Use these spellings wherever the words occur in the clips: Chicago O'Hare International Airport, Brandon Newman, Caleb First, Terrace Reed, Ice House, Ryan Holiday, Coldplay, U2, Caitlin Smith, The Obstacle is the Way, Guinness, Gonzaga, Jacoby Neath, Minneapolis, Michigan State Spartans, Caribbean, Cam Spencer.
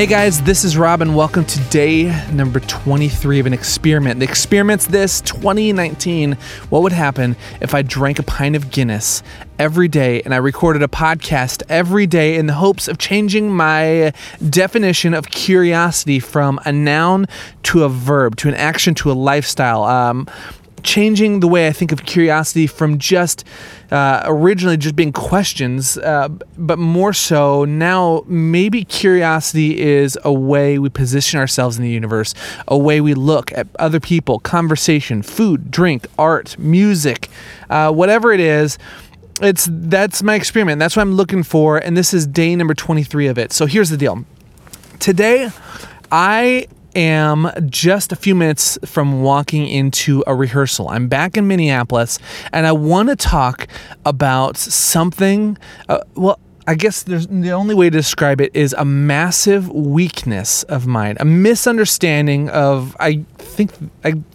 Hey guys, this is Rob and welcome to day number 23 of an experiment. The experiment's this, 2019, what would happen if I drank a pint of Guinness every day and I recorded a podcast every day in the hopes of changing my definition of curiosity from a noun to a verb, to an action, to a lifestyle. Changing the way I think of curiosity from just originally just being questions, but more so now maybe curiosity is a way we position ourselves in the universe, a way we look at other people, conversation, food, drink, art, music, whatever it is. That's my experiment. That's what I'm looking for, and this is day number 23 of it. So here's the deal. Today, I am just a few minutes from walking into a rehearsal. I'm back in Minneapolis, and I want to talk about something. I guess the only way to describe it is a massive weakness of mine, a misunderstanding of, I'd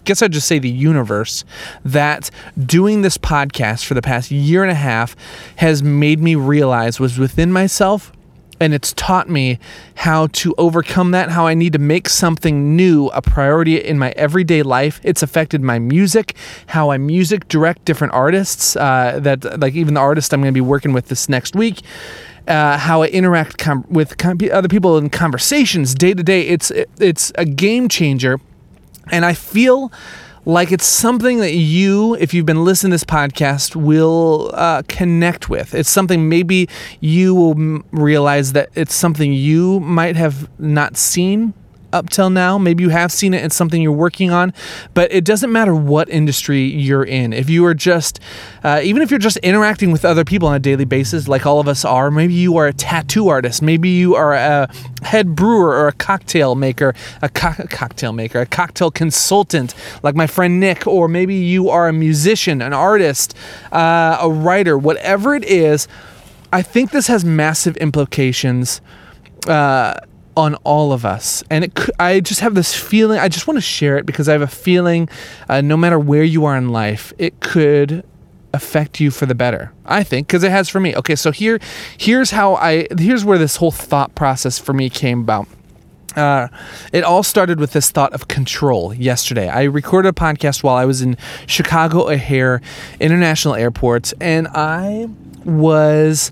just say the universe, that doing this podcast for the past year and a half has made me realize was within myself. And it's taught me how to overcome that, how I need to make something new a priority in my everyday life. It's affected my music, how I music direct different artists, even the artist I'm going to be working with this next week, how I interact with other people in conversations day to day. It's a game changer, and I feel like it's something that you, if you've been listening to this podcast, will connect with. It's something maybe you will realize that it's something you might have not seen up till now. Maybe you have seen it. It's something you're working on, but it doesn't matter what industry you're in. If you are just, even if you're just interacting with other people on a daily basis, like all of us are, maybe you are a tattoo artist, maybe you are a head brewer or a cocktail maker, a cocktail consultant, like my friend Nick, or maybe you are a musician, an artist, a writer, whatever it is. I think this has massive implications, on all of us. And I just have this feeling, I just want to share it because I have a feeling no matter where you are in life, it could affect you for the better, I think, because it has for me. Okay, so here's where this whole thought process for me came about. It all started with this thought of control yesterday. I recorded a podcast while I was in Chicago O'Hare International Airport, and I was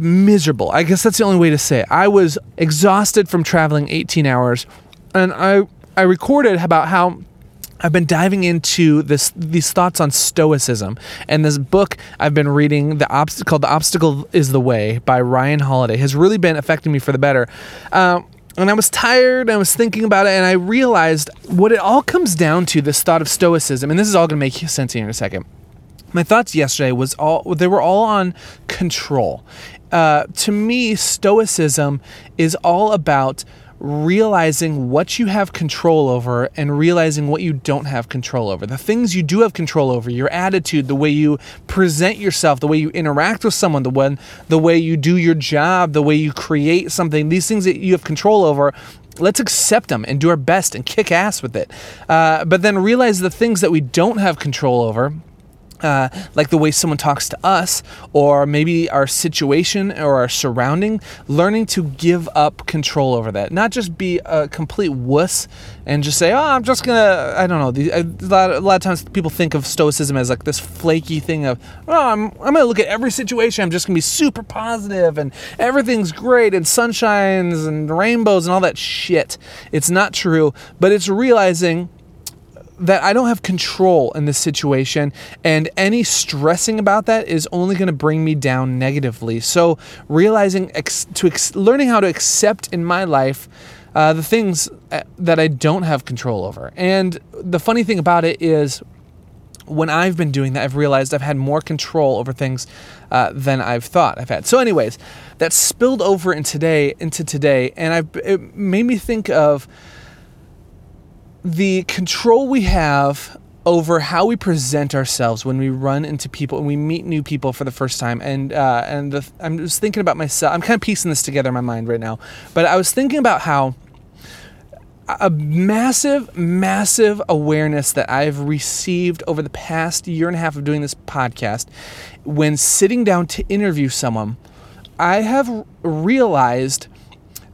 miserable. I guess that's the only way to say it. I was exhausted from traveling 18 hours, and I recorded about how I've been diving into these thoughts on stoicism and this book I've been reading called The Obstacle is the Way by Ryan Holiday has really been affecting me for the better. And I was tired, I was thinking about it, and I realized what it all comes down to, this thought of stoicism, and this is all going to make sense here in a second. My thoughts yesterday were all on control. To me, stoicism is all about realizing what you have control over and realizing what you don't have control over. The things you do have control over, your attitude, the way you present yourself, the way you interact with someone, the way you do your job, the way you create something, these things that you have control over, let's accept them and do our best and kick ass with it. But then realize the things that we don't have control over, like the way someone talks to us, or maybe our situation or our surrounding, learning to give up control over that. Not just be a complete wuss and just say, I'm just going to, I don't know. A lot of times people think of stoicism as like this flaky thing of, I'm going to look at every situation. I'm just going to be super positive and everything's great and sunshines and rainbows and all that shit. It's not true, but it's realizing that I don't have control in this situation, and any stressing about that is only going to bring me down negatively. So learning how to accept in my life the things that I don't have control over. And the funny thing about it is, when I've been doing that, I've realized I've had more control over things than I've thought I've had. So anyways, that spilled over into today, and it made me think of the control we have over how we present ourselves when we run into people and we meet new people for the first time. And I'm just thinking about myself. I'm kind of piecing this together in my mind right now. But I was thinking about how a massive, massive awareness that I've received over the past year and a half of doing this podcast, when sitting down to interview someone, I have realized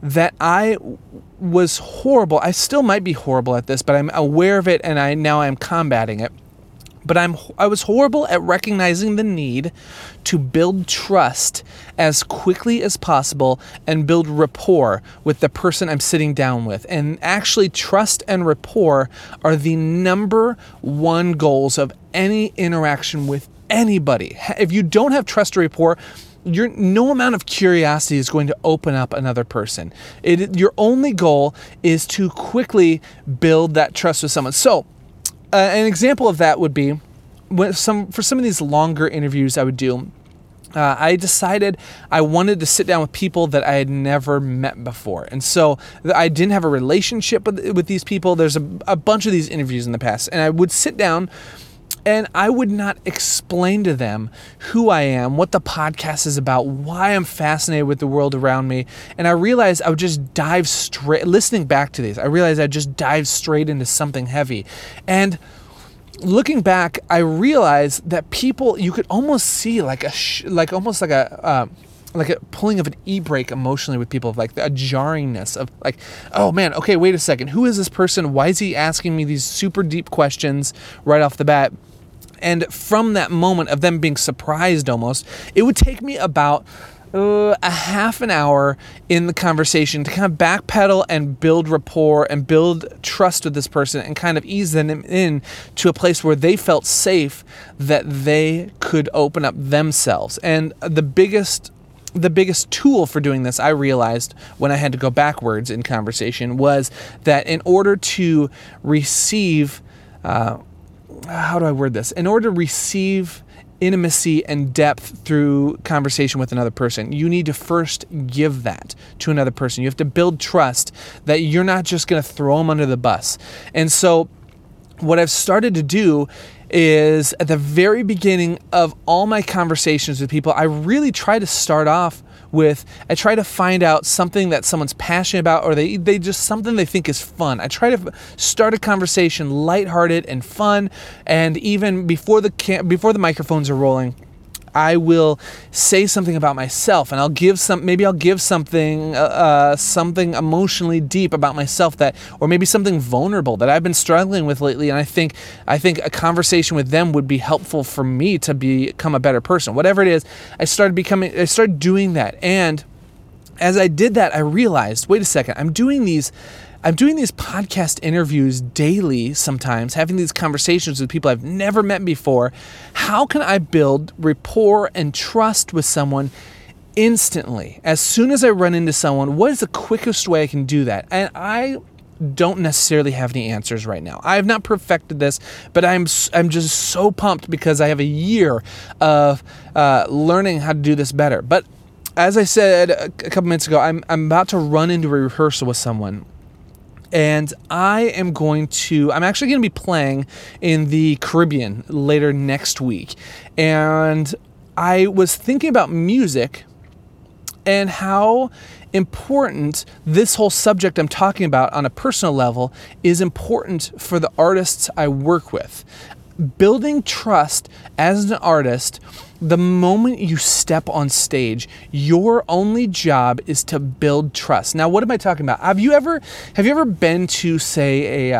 that I was horrible. I still might be horrible at this, but I'm aware of it, and now I'm combating it. But I was horrible at recognizing the need to build trust as quickly as possible and build rapport with the person I'm sitting down with. And actually, trust and rapport are the number 1 goals of any interaction with anybody. If you don't have trust or rapport, no amount of curiosity is going to open up another person. Your only goal is to quickly build that trust with someone. So an example of that would be for some of these longer interviews I would do. I decided I wanted to sit down with people that I had never met before. And so I didn't have a relationship with these people. There's a bunch of these interviews in the past. And I would sit down and I would not explain to them who I am, what the podcast is about, why I'm fascinated with the world around me. And I realized I would just dive straight, listening back to these, I realized I'd just dive straight into something heavy. And looking back, I realized that people, you could almost see like a pulling of an e-brake emotionally with people, like a jarringness of like, oh man, okay, wait a second. Who is this person? Why is he asking me these super deep questions right off the bat? And from that moment of them being surprised almost, it would take me about a half an hour in the conversation to kind of backpedal and build rapport and build trust with this person and kind of ease them in to a place where they felt safe that they could open up themselves. And the biggest tool for doing this, I realized when I had to go backwards in conversation, was that in order to receive... how do I word this? In order to receive intimacy and depth through conversation with another person, you need to first give that to another person. You have to build trust that you're not just going to throw them under the bus. And so what I've started to do is at the very beginning of all my conversations with people, I really try to start off with, I try to find out something that someone's passionate about, or they just something they think is fun. I try to start a conversation lighthearted and fun, and even before the microphones are rolling, I will say something about myself, and I'll give something something emotionally deep about myself, that, or maybe something vulnerable that I've been struggling with lately, and I think a conversation with them would be helpful for me to become a better person. Whatever it is, I started doing that, and as I did that, I realized, wait a second, I'm doing these podcast interviews daily sometimes, having these conversations with people I've never met before. How can I build rapport and trust with someone instantly? As soon as I run into someone, what is the quickest way I can do that? And I don't necessarily have any answers right now. I have not perfected this, but I'm just so pumped because I have a year of learning how to do this better. But as I said a couple minutes ago, I'm about to run into a rehearsal with someone. And I'm actually going to be playing in the Caribbean later next week. And I was thinking about music and how important this whole subject I'm talking about on a personal level is important for the artists I work with. Building trust as an artist, the moment you step on stage, your only job is to build trust. Now, what am I talking about? Have you ever been to, say,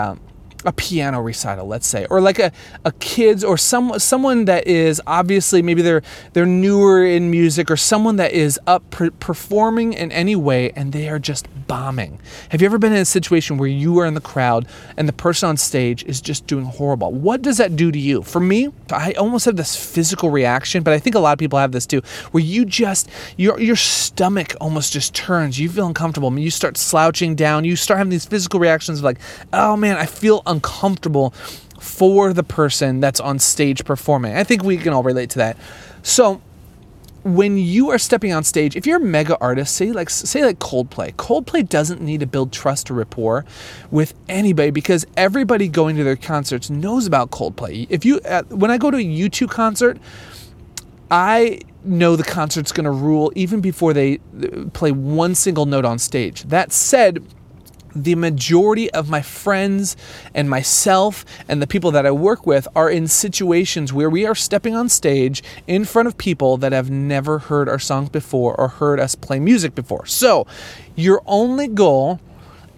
a piano recital, let's say, or like a kids, or someone that is obviously, maybe they're newer in music, or someone that is up performing in any way, and they are just bombing. Have you ever been in a situation where you are in the crowd and the person on stage is just doing horrible? What does that do to you? For me, I almost have this physical reaction, but I think a lot of people have this too, where you just, your stomach almost just turns, you feel uncomfortable, I mean, you start slouching down, you start having these physical reactions of like, oh man, I feel uncomfortable for the person that's on stage performing. I think we can all relate to that. So when you are stepping on stage, if you're a mega artist, say like Coldplay doesn't need to build trust or rapport with anybody, because everybody going to their concerts knows about Coldplay. When I go to a U2 concert, I know the concert's going to rule even before they play one single note on stage. That said, the majority of my friends and myself and the people that I work with are in situations where we are stepping on stage in front of people that have never heard our songs before or heard us play music before. So your only goal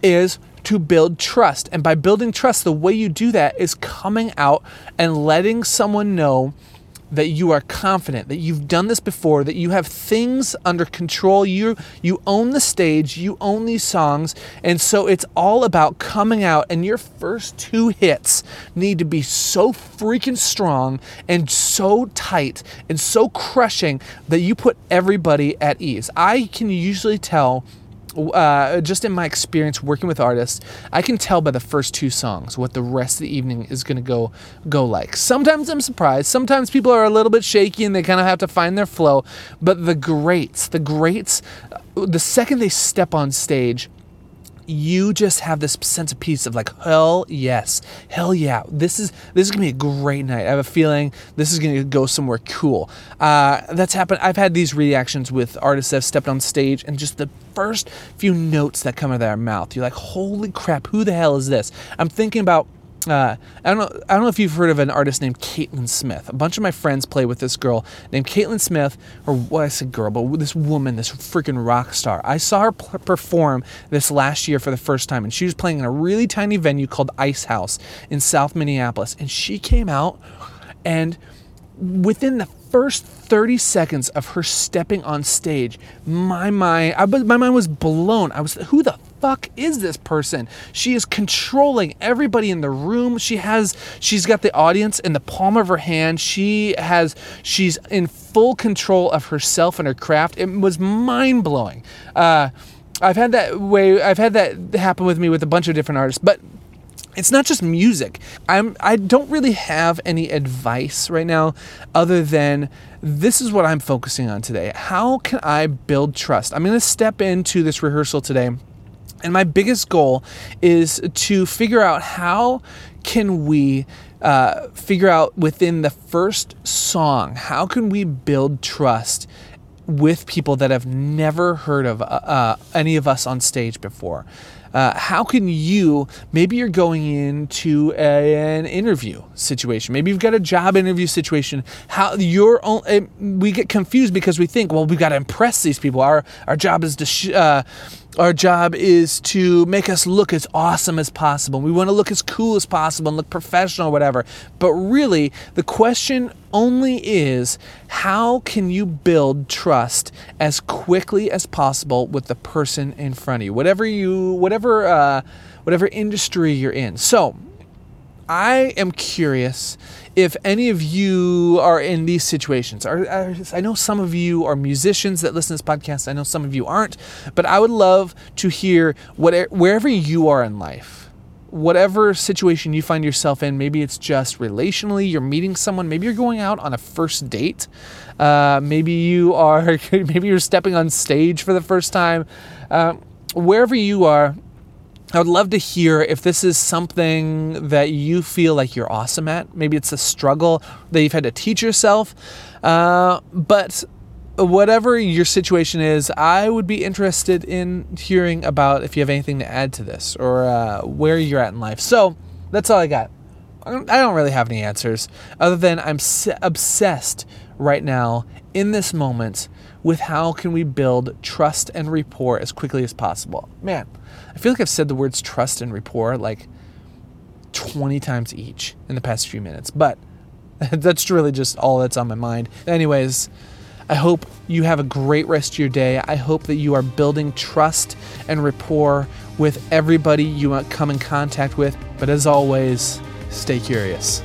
is to build trust. And by building trust, the way you do that is coming out and letting someone know that you are confident, that you've done this before, that you have things under control, you own the stage, you own these songs, and so it's all about coming out, and your first two hits need to be so freaking strong and so tight and so crushing that you put everybody at ease. I can usually tell, just in my experience working with artists, I can tell by the first two songs what the rest of the evening is going to go like. Sometimes I'm surprised. Sometimes people are a little bit shaky and they kind of have to find their flow. But the greats, the second they step on stage, you just have this sense of peace of like, hell yes, hell yeah, this is gonna be a great night. I have a feeling this is gonna go somewhere cool. That's happened. I've had these reactions with artists that have stepped on stage, and just the first few notes that come out of their mouth, you're like, holy crap, who the hell is this? I'm thinking about, I don't know if you've heard of an artist named Caitlin Smith. A bunch of my friends play with this girl named Caitlin Smith, but this woman, this freaking rock star. I saw her perform this last year for the first time, and she was playing in a really tiny venue called Ice House in South Minneapolis. And she came out, and within the first 30 seconds of her stepping on stage, my mind was blown. I was, who the fuck is this person? She is controlling everybody in the room. She's got the audience in the palm of her hand. She's in full control of herself and her craft. It was mind blowing. I've had that happen with me with a bunch of different artists, but it's not just music. I don't really have any advice right now other than this is what I'm focusing on today. How can I build trust? I'm going to step into this rehearsal today, and my biggest goal is to figure out how can we figure out within the first song, how can we build trust with people that have never heard of any of us on stage before? How can you, maybe you're going into an interview situation. Maybe you've got a job interview situation. We get confused because we think, well, we've got to impress these people. Our job is to make us look as awesome as possible. We want to look as cool as possible and look professional or whatever. But really, the question only is, how can you build trust as quickly as possible with the person in front of you, whatever industry you're in? So I am curious if any of you are in these situations. I know some of you are musicians that listen to this podcast. I know some of you aren't, but I would love to hear wherever you are in life, whatever situation you find yourself in. Maybe it's just relationally, you're meeting someone. Maybe you're going out on a first date. Maybe you're stepping on stage for the first time. Wherever you are, I would love to hear if this is something that you feel like you're awesome at. Maybe it's a struggle that you've had to teach yourself. But whatever your situation is, I would be interested in hearing about if you have anything to add to this or where you're at in life. So that's all I got. I don't really have any answers other than I'm obsessed right now in this moment with how can we build trust and rapport as quickly as possible. Man, I feel like I've said the words trust and rapport like 20 times each in the past few minutes, but that's really just all that's on my mind. Anyways, I hope you have a great rest of your day. I hope that you are building trust and rapport with everybody you come in contact with, but as always, stay curious.